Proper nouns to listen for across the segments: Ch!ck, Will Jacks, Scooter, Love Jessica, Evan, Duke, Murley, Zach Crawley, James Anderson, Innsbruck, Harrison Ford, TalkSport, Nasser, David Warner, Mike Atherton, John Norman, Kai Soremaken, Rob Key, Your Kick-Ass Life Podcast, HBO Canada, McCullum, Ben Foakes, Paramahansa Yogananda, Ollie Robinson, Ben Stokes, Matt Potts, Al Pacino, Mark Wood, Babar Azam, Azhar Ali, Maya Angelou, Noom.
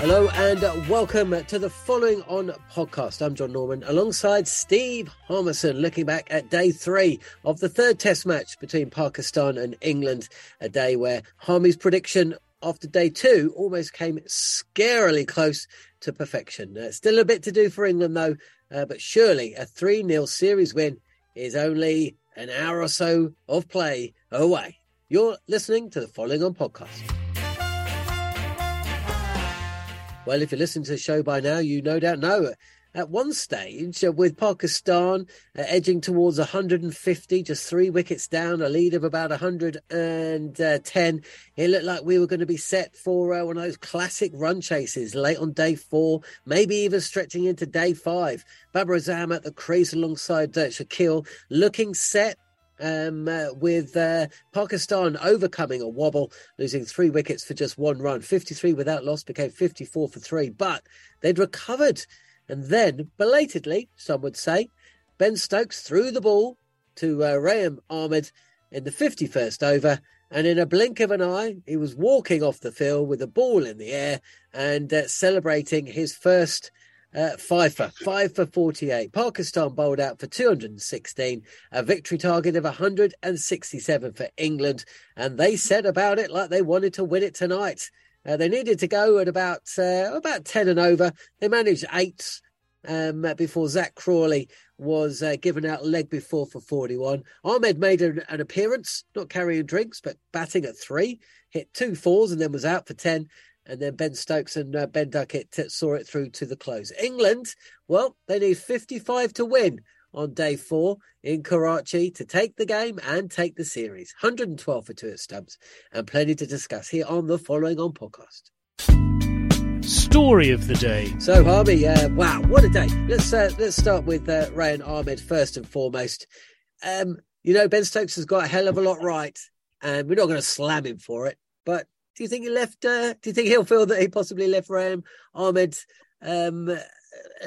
Hello and welcome to the Following On Podcast. I'm John Norman alongside Steve Harmison, looking back at day 3 of the third test match between Pakistan and England, a day where Harmy's prediction after day 2 almost came scarily close to perfection. Still a bit to do for England though, but surely a 3-0 series win is only an hour or so of play away. You're listening to the Following On Podcast. Well, if you're listening to the show by now, you no doubt know at one stage, with Pakistan edging towards 150, just 3 wickets down, a lead of about 110, it looked like we were going to be set for one of those classic run chases late on day 4, maybe even stretching into day 5. Babar Azam at the crease alongside Shakeel, looking set. With Pakistan overcoming a wobble, losing 3 wickets for just 1 run. 53 without loss became 54 for 3, but they'd recovered. And then, belatedly, some would say, Ben Stokes threw the ball to Raheem Ahmed in the 51st over, and in a blink of an eye, he was walking off the field with the ball in the air and celebrating his first five for 48. Pakistan bowled out for 216, a victory target of 167 for England, and they set about it like they wanted to win it tonight. They needed to go at about 10 and over. They managed 8 before Zach Crawley was given out leg before for 41. Ahmed made an appearance, not carrying drinks, but batting at 3, hit 2 fours and then was out for 10. And then Ben Stokes and Ben Duckett saw it through to the close. England, well, they need 55 to win on day 4 in Karachi to take the game and take the series. 112 for 2 at stumps, and plenty to discuss here on the Following On Podcast. Story of the day. So, Harvey, wow, what a day. Let's start with Raheem Ahmed first and foremost. Ben Stokes has got a hell of a lot right, and we're not going to slam him for it, but do you think he left? Do you think he'll feel that he possibly left Raheem Ahmed a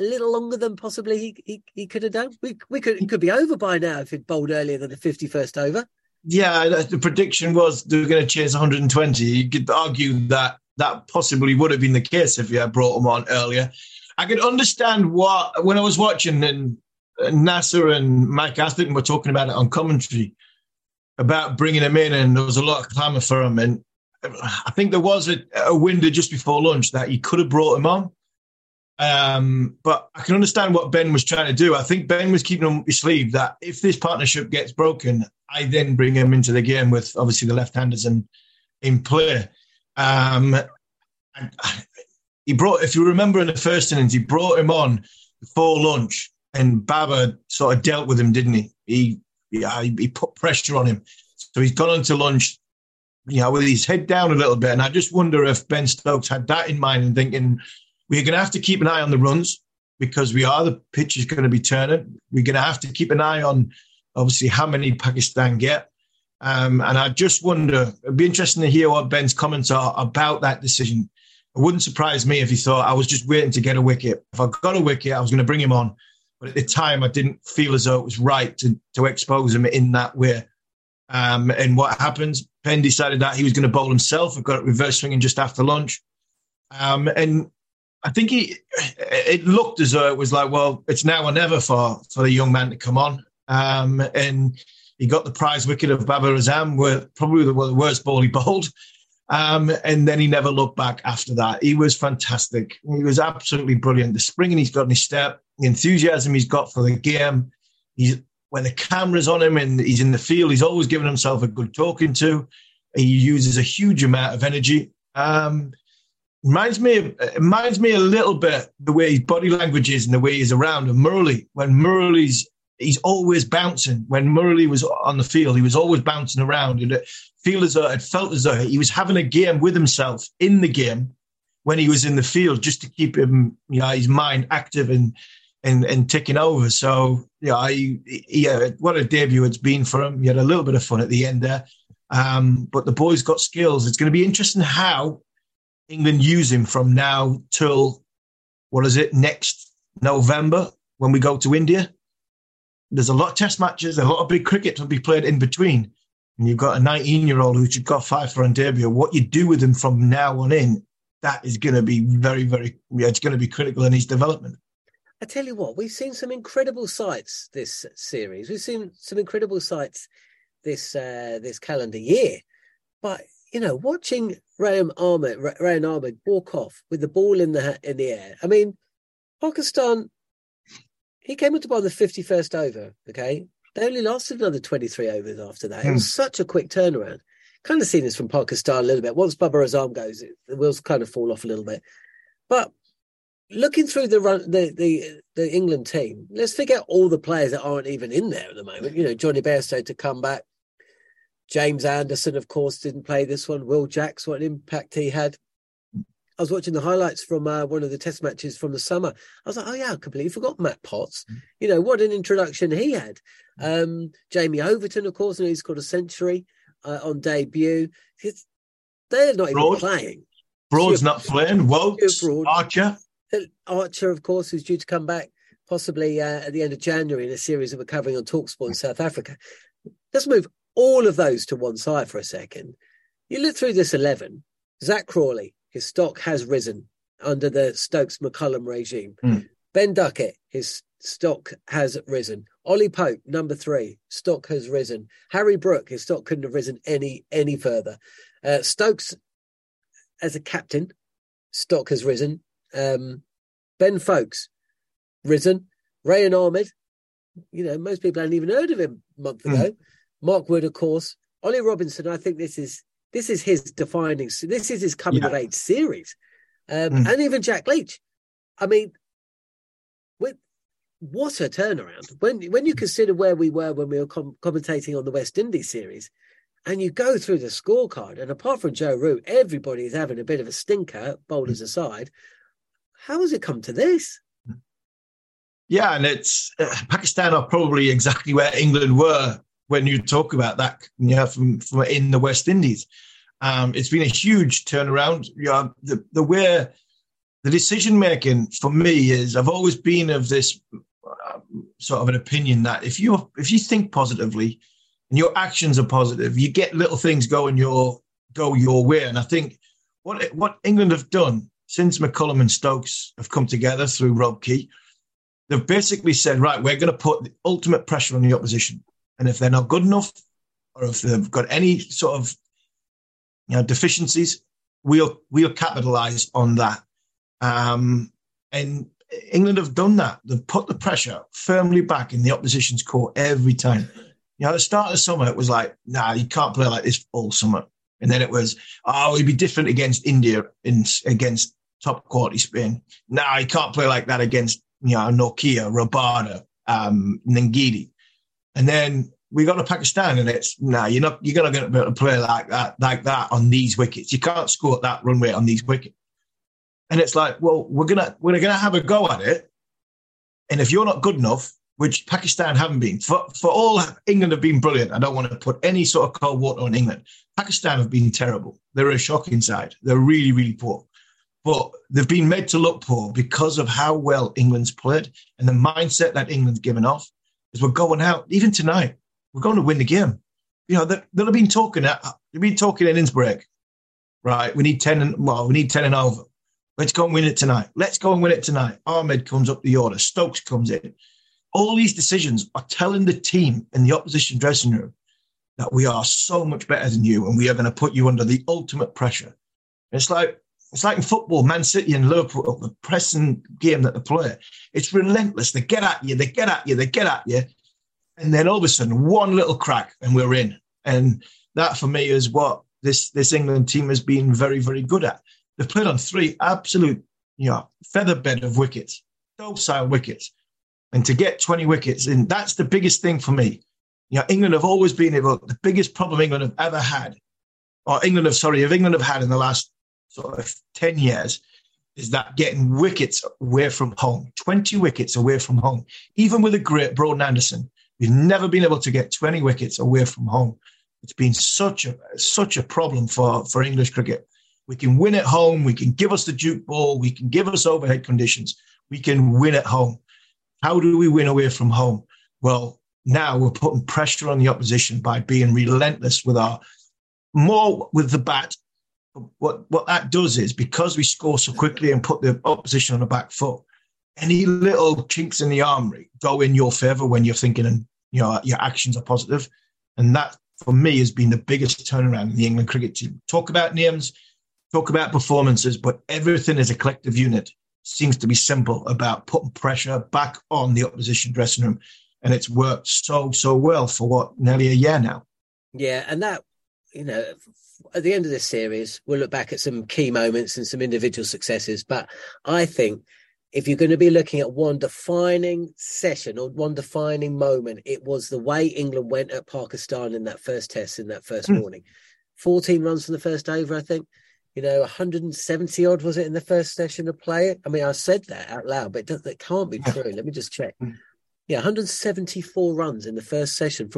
little longer than possibly he could have done? It could be over by now if he'd bowled earlier than the 51st over. Yeah, the prediction was they were going to chase 120. You could argue that possibly would have been the case if you had brought him on earlier. I could understand what when I was watching, and Nasser and Mike Atherton were talking about it on commentary about bringing him in, and there was a lot of clamour for him and. I think there was a window just before lunch that he could have brought him on. But I can understand what Ben was trying to do. I think Ben was keeping on his sleeve that if this partnership gets broken, I then bring him into the game with obviously the left-handers in play. If you remember in the first innings, he brought him on before lunch and Babar sort of dealt with him, didn't he? He put pressure on him. So he's gone on to lunch, with his head down a little bit. And I just wonder if Ben Stokes had that in mind and thinking, We're going to have to keep an eye on the runs because the pitch is going to be turning. We're going to have to keep an eye on, obviously, how many Pakistan get. And I just wonder, it'd be interesting to hear what Ben's comments are about that decision. It wouldn't surprise me if he thought I was just waiting to get a wicket. If I got a wicket, I was going to bring him on. But at the time, I didn't feel as though it was right to expose him in that way. And what happens, Ben decided that he was going to bowl himself. I got it reverse swinging just after lunch. And I think it looked as though it was like, well, it's now or never for the young man to come on. And he got the prize wicket of Babar Azam, probably the worst ball he bowled. And then he never looked back after that. He was fantastic. He was absolutely brilliant. The springing he's got in his step, the enthusiasm he's got for the game. When the camera's on him and he's in the field, he's always giving himself a good talking to. He uses a huge amount of energy. Reminds me a little bit the way his body language is and the way he's around. And Murley, he's always bouncing. When Murley was on the field, he was always bouncing around. It felt as though he was having a game with himself in the game when he was in the field, just to keep him, his mind active and ticking over. So, what a debut it's been for him. He had a little bit of fun at the end there. But the boy's got skills. It's going to be interesting how England use him from now till, next November when we go to India. There's a lot of test matches, a lot of big cricket to be played in between. And you've got a 19-year-old who's got 5 for on debut. What you do with him from now on in, that is going to be very, very, it's going to be critical in his development. I tell you what, we've seen some incredible sights this series. We've seen some incredible sights this calendar year. But, watching Raheem Ahmed walk off with the ball in the air. I mean, Pakistan, he came up to bowl the 51st over, okay? They only lasted another 23 overs after that. It was such a quick turnaround. Kind of seen this from Pakistan a little bit. Once Babar Azam goes, the wheels kind of fall off a little bit. But looking through the England team, let's forget all the players that aren't even in there at the moment. Johnny Bairstow to come back. James Anderson, of course, didn't play this one. Will Jacks, what an impact he had. I was watching the highlights from one of the test matches from the summer. I was like, oh, yeah, I completely forgot Matt Potts. What an introduction he had. Jamie Overton, of course, he's got a century on debut. They're not even playing. Broad's not playing. Wokes, Archer. Archer, of course, who's due to come back possibly at the end of January in a series that we're covering on TalkSport in South Africa. Let's move all of those to one side for a second. You look through this 11. Zach Crawley, his stock has risen under the Stokes-McCullum regime. Ben Duckett, his stock has risen. Ollie Pope, number 3, stock has risen. Harry Brooke, his stock couldn't have risen any further. Stokes, as a captain, stock has risen. Ben Foakes, risen. Raheem Ahmed, most people hadn't even heard of him a month ago. Mark Wood, of course. Ollie Robinson, I think this is his defining. This is his coming of age series, and even Jack Leach. I mean, what a turnaround! When you consider where we were when we were commentating on the West Indies series, and you go through the scorecard, and apart from Joe Root, everybody is having a bit of a stinker. Bowlers aside. How has it come to this? Yeah, and it's Pakistan are probably exactly where England were when you talk about that, from in the West Indies. It's been a huge turnaround. The way the decision-making for me is, I've always been of this sort of an opinion that if you think positively and your actions are positive, you get little things go your way. And I think what England have done since McCullum and Stokes have come together through Rob Key, they've basically said, right, we're going to put the ultimate pressure on the opposition. And if they're not good enough or if they've got any sort of deficiencies, we'll capitalise on that. And England have done that. They've put the pressure firmly back in the opposition's court every time. At the start of the summer, it was like, nah, you can't play like this all summer. And then it was, oh, it'd be different against India against top-quality Spain. Nah, you can't play like that against Nokia, Rabada, Nangidi. And then we go to Pakistan and it's, nah, you're not going to be able to play like that on these wickets. You can't score at that runway on these wickets. And it's like, well, we're gonna have a go at it. And if you're not good enough, which Pakistan haven't been, for all England have been brilliant. I don't want to put any sort of cold water on England. Pakistan have been terrible. They're a shocking side. They're really, really poor. But they've been made to look poor because of how well England's played and the mindset that England's given off. Is we're going out, even tonight, we're going to win the game. You know, they'll have been talking at, they've been talking at Innsbruck, right? We need 10 and over. Let's go and win it tonight. Let's go and win it tonight. Ahmed comes up the order. Stokes comes in. All these decisions are telling the team in the opposition dressing room that we are so much better than you and we are going to put you under the ultimate pressure. And it's like in football, Man City and Liverpool, the pressing game that they play. It's relentless. They get at you, they get at you, they get at you. And then all of a sudden, one little crack and we're in. And that for me is what this England team has been very, very good at. They've played on three absolute, featherbed of wickets, docile wickets. And to get 20 wickets, and that's the biggest thing for me. You know, England have always been able, the biggest problem England have ever had, England have had in the last sort of 10 years, is that getting wickets away from home, 20 wickets away from home. Even with a great Broad and Anderson, we've never been able to get 20 wickets away from home. It's been such a problem for English cricket. We can win at home, we can give us the Duke ball, we can give us overhead conditions, we can win at home. How do we win away from home? Well, now we're putting pressure on the opposition by being relentless with the bat. What that does is, because we score so quickly and put the opposition on the back foot, any little chinks in the armoury go in your favour when you're thinking and your actions are positive. And that, for me, has been the biggest turnaround in the England cricket team. Talk about names, talk about performances, but everything is a collective unit. Seems to be simple about putting pressure back on the opposition dressing room. And it's worked so well for nearly a year now. Yeah. And that, at the end of this series, we'll look back at some key moments and some individual successes. But I think if you're going to be looking at one defining session or one defining moment, it was the way England went at Pakistan in that first test, in that first morning. 14 runs from the first over, I think. 170 odd, was it, in the first session of play? I mean, I said that out loud, but that can't be true. Let me just check. Yeah, 174 runs in the first session.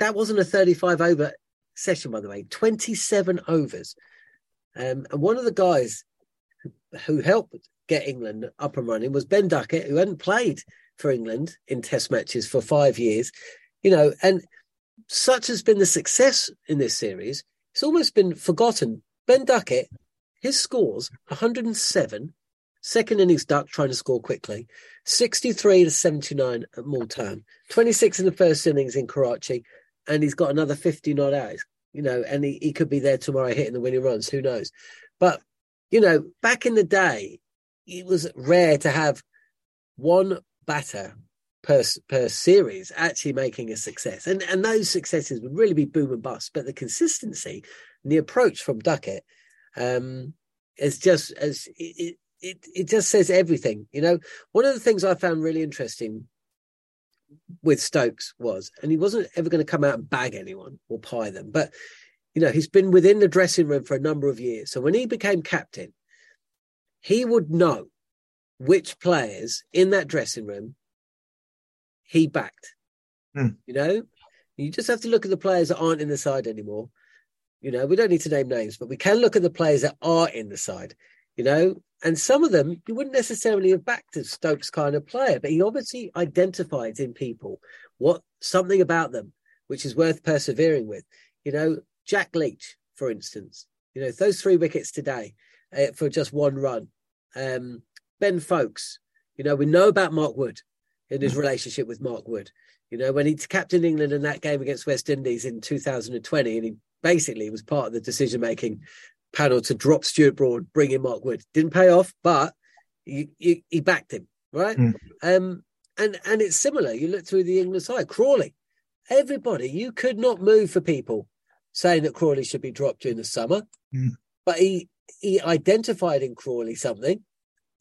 That wasn't a 35-over session, by the way, 27 overs. And one of the guys who helped get England up and running was Ben Duckett, who hadn't played for England in test matches for 5 years. And such has been the success in this series, it's almost been forgotten. Ben Duckett, his scores, 107, second innings duck trying to score quickly, 63 to 79 at Multan, 26 in the first innings in Karachi, and he's got another 50 not out, and he could be there tomorrow hitting the winning runs, who knows. But, back in the day, it was rare to have one batter per series actually making a success. And those successes would really be boom and bust, but the consistency... And the approach from Duckett it just says everything. One of the things I found really interesting with Stokes was, and he wasn't ever going to come out and bag anyone or pie them, but he's been within the dressing room for a number of years. So when he became captain, he would know which players in that dressing room he backed. You just have to look at the players that aren't in the side anymore. We don't need to name names, but we can look at the players that are in the side, and some of them you wouldn't necessarily have backed as Stokes kind of player, but he obviously identifies in people something about them, which is worth persevering with. Jack Leach, for instance, those 3 wickets today for just 1 run. Ben Foakes, we know about Mark Wood and his relationship with Mark Wood. When he captained England in that game against West Indies in 2020 and he basically was part of the decision-making panel to drop Stuart Broad, bring in Mark Wood. Didn't pay off, but he backed him, right? And it's similar. You look through the England side, Crawley. Everybody, you could not move for people saying that Crawley should be dropped during the summer, but he identified in Crawley something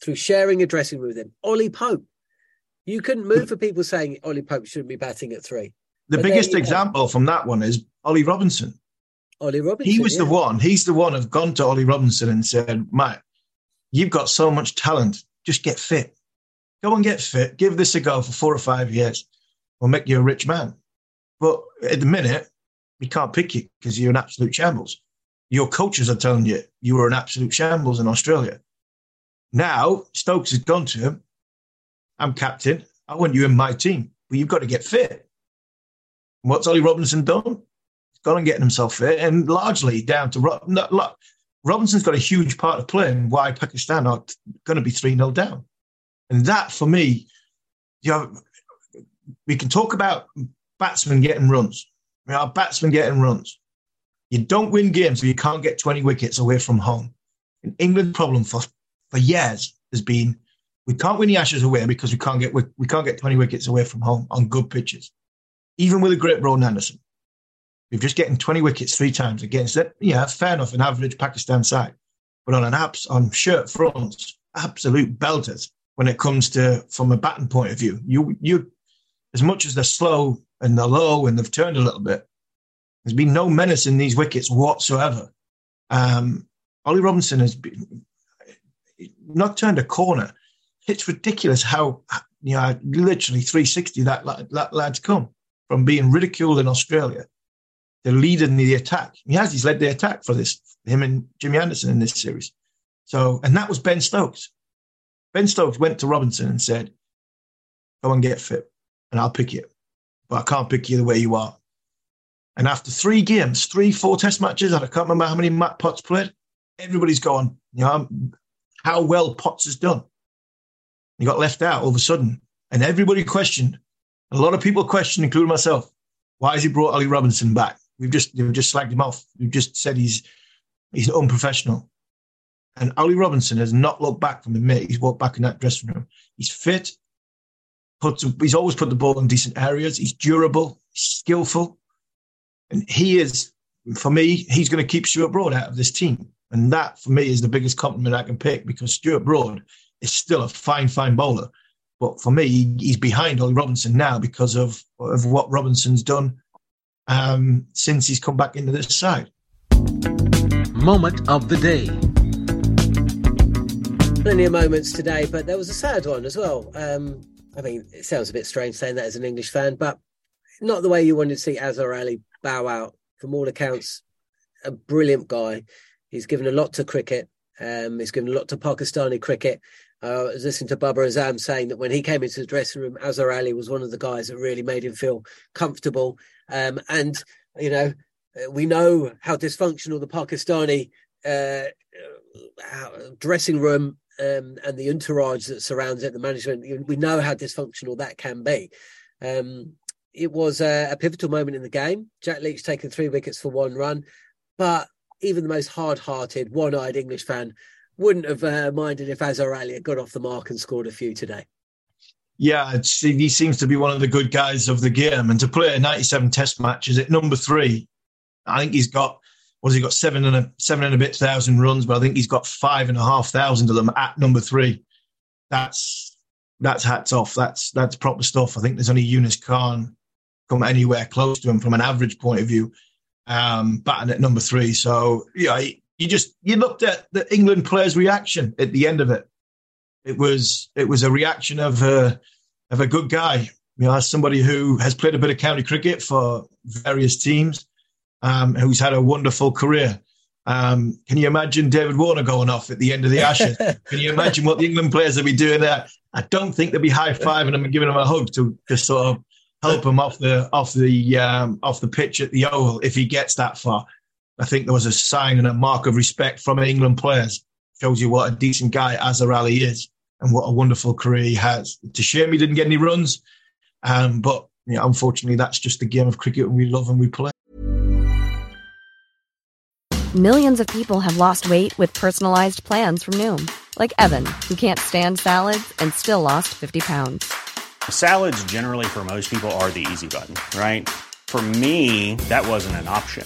through sharing a dressing room with him. Ollie Pope. You couldn't move for people saying Ollie Pope shouldn't be batting at 3. The biggest example from that one is Ollie Robinson. Ollie Robinson. He's the one who've gone to Ollie Robinson and said, "Mate, you've got so much talent, just get fit. Go and get fit. Give this a go for 4 or 5 years. We'll make you a rich man. But at the minute, we can't pick you because you're an absolute shambles. Your coaches are telling you you were an absolute shambles in Australia. Now, Stokes has gone to him. I'm captain. I want you in my team. But you've got to get fit. And what's Ollie Robinson done? He's gone and getting himself fit. And largely down to Robinson's got a huge part of playing why Pakistan are going to be 3-0 down. And that, for me, you know, we can talk about batsmen getting runs. You know, our batsmen getting runs. You don't win games if you can't get 20 wickets away from home. An England problem for years has been we can't win the Ashes away because we can't get 20 wickets away from home on good pitches. Even with a great Rowan Anderson, we're just getting 20 wickets 3 times against it. Yeah, fair enough, an average Pakistan side, but on shirt fronts, absolute belters. When it comes to, from a batting point of view, you as much as they're slow and they're low and they've turned a little bit, there's been no menace in these wickets whatsoever. Ollie Robinson has been, not turned a corner. It's ridiculous how, you know, literally 360 that lad's come from being ridiculed in Australia to leading the attack. He has, he's led the attack for this, him and Jimmy Anderson in this series. So, and that was Ben Stokes. Ben Stokes went to Robinson and said, go and get fit and I'll pick you. But I can't pick you the way you are. And after 3 games, 3-4 test matches, I can't remember how many Matt Potts played, everybody's gone, you know, how well Potts has done. He got left out all of a sudden. And everybody questioned, a lot of people questioned, including myself, why has he brought Ollie Robinson back? We've just slagged him off. We've just said he's unprofessional. And Ollie Robinson has not looked back from the minute he's walked back in that dressing room. He's fit. He's always put the ball in decent areas. He's durable, skillful. And he is, for me, he's going to keep Stuart Broad out of this team. And that, for me, is the biggest compliment I can pick because Stuart Broad is still a fine, fine bowler. But for me, he's behind Ollie Robinson now because of what Robinson's done since he's come back into this side. Moment of the day. Plenty of moments today, but there was a sad one as well. I mean, it sounds a bit strange saying that as an English fan, but not the way you wanted to see Azhar Ali bow out. From all accounts, a brilliant guy. He's given a lot to cricket. He's given a lot to Pakistani cricket. I was listening to Babar Azam saying that when he came into the dressing room, Azhar Ali was one of the guys that really made him feel comfortable. And, you know, we know how dysfunctional the Pakistani dressing room and the entourage that surrounds it, the management, we know how dysfunctional that can be. It was a pivotal moment in the game. Jack Leach taking 3 wickets for 1 run, but even the most hard-hearted, one-eyed English fan wouldn't have minded if Azhar Ali had got off the mark and scored a few today. Yeah, he seems to be one of the good guys of the game, and to play a 97 Test match is at number 3. I think he's got. What has he got? 7,000 runs, but I think he's got 5,500 of them at number 3. That's hats off. That's proper stuff. I think there's only Yunus Khan come anywhere close to him from an average point of view, batting at number 3. So yeah, you looked at the England players' reaction at the end of it. It was a reaction of a good guy. You know, as somebody who has played a bit of county cricket for various teams. Who's had a wonderful career. Can you imagine David Warner going off at the end of the Ashes? Can you imagine what the England players will be doing there? I don't think they'll be high-fiving him and giving him a hug to sort of help him off the pitch at the Oval if he gets that far. I think there was a sign and a mark of respect from England players. Shows you what a decent guy Azhar Ali is and what a wonderful career he has. It's a shame he didn't get any runs, but you know, unfortunately that's just the game of cricket we love and we play. Millions of people have lost weight with personalized plans from Noom. Like Evan, who can't stand salads and still lost 50 pounds. Salads generally for most people are the easy button, right? For me, that wasn't an option.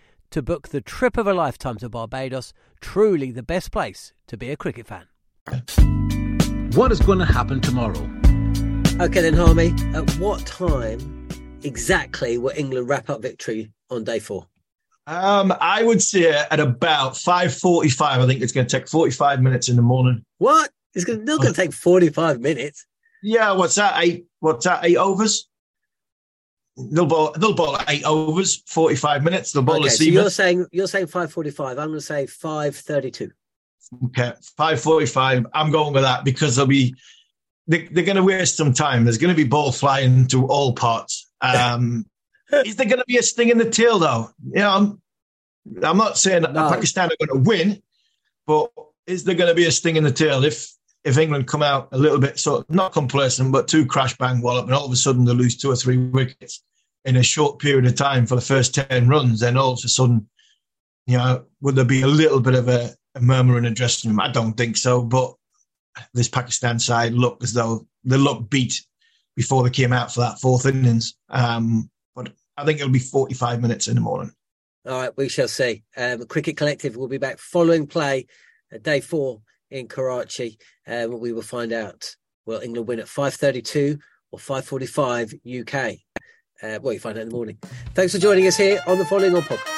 to book the trip of a lifetime to Barbados, truly the best place to be a cricket fan. What is going to happen tomorrow? OK then, Harmy, at what time exactly will England wrap up victory on day 4? I would say at about 5.45. I think it's going to take 45 minutes in the morning. What? It's not going to take 45 minutes? Yeah, what's that, 8 overs? They'll bowl 8 overs, 45 minutes. They'll bowl a season. So you're saying 5.45. I'm going to say 5.32. Okay, 5.45. I'm going with that because they're going to waste some time. There's going to be ball flying to all parts. Is there going to be a sting in the tail, though? You know, I'm not saying that Pakistan are going to win, but is there going to be a sting in the tail if England come out a little bit, sort of not complacent, but too crash-bang wallop, and all of a sudden they lose 2 or 3 wickets in a short period of time for the first 10 runs, then all of a sudden, you know, would there be a little bit of a murmur in the dressing room? I don't think so, but this Pakistan side looked as though they looked beat before they came out for that 4th innings. But I think it'll be 45 minutes in the morning. All right, we shall see. Cricket Collective will be back following play at day 4. In Karachi, we will find out, will England win at 5.32 or 5.45 UK? You find out in the morning. Thanks for joining us here on the Following On Podcast.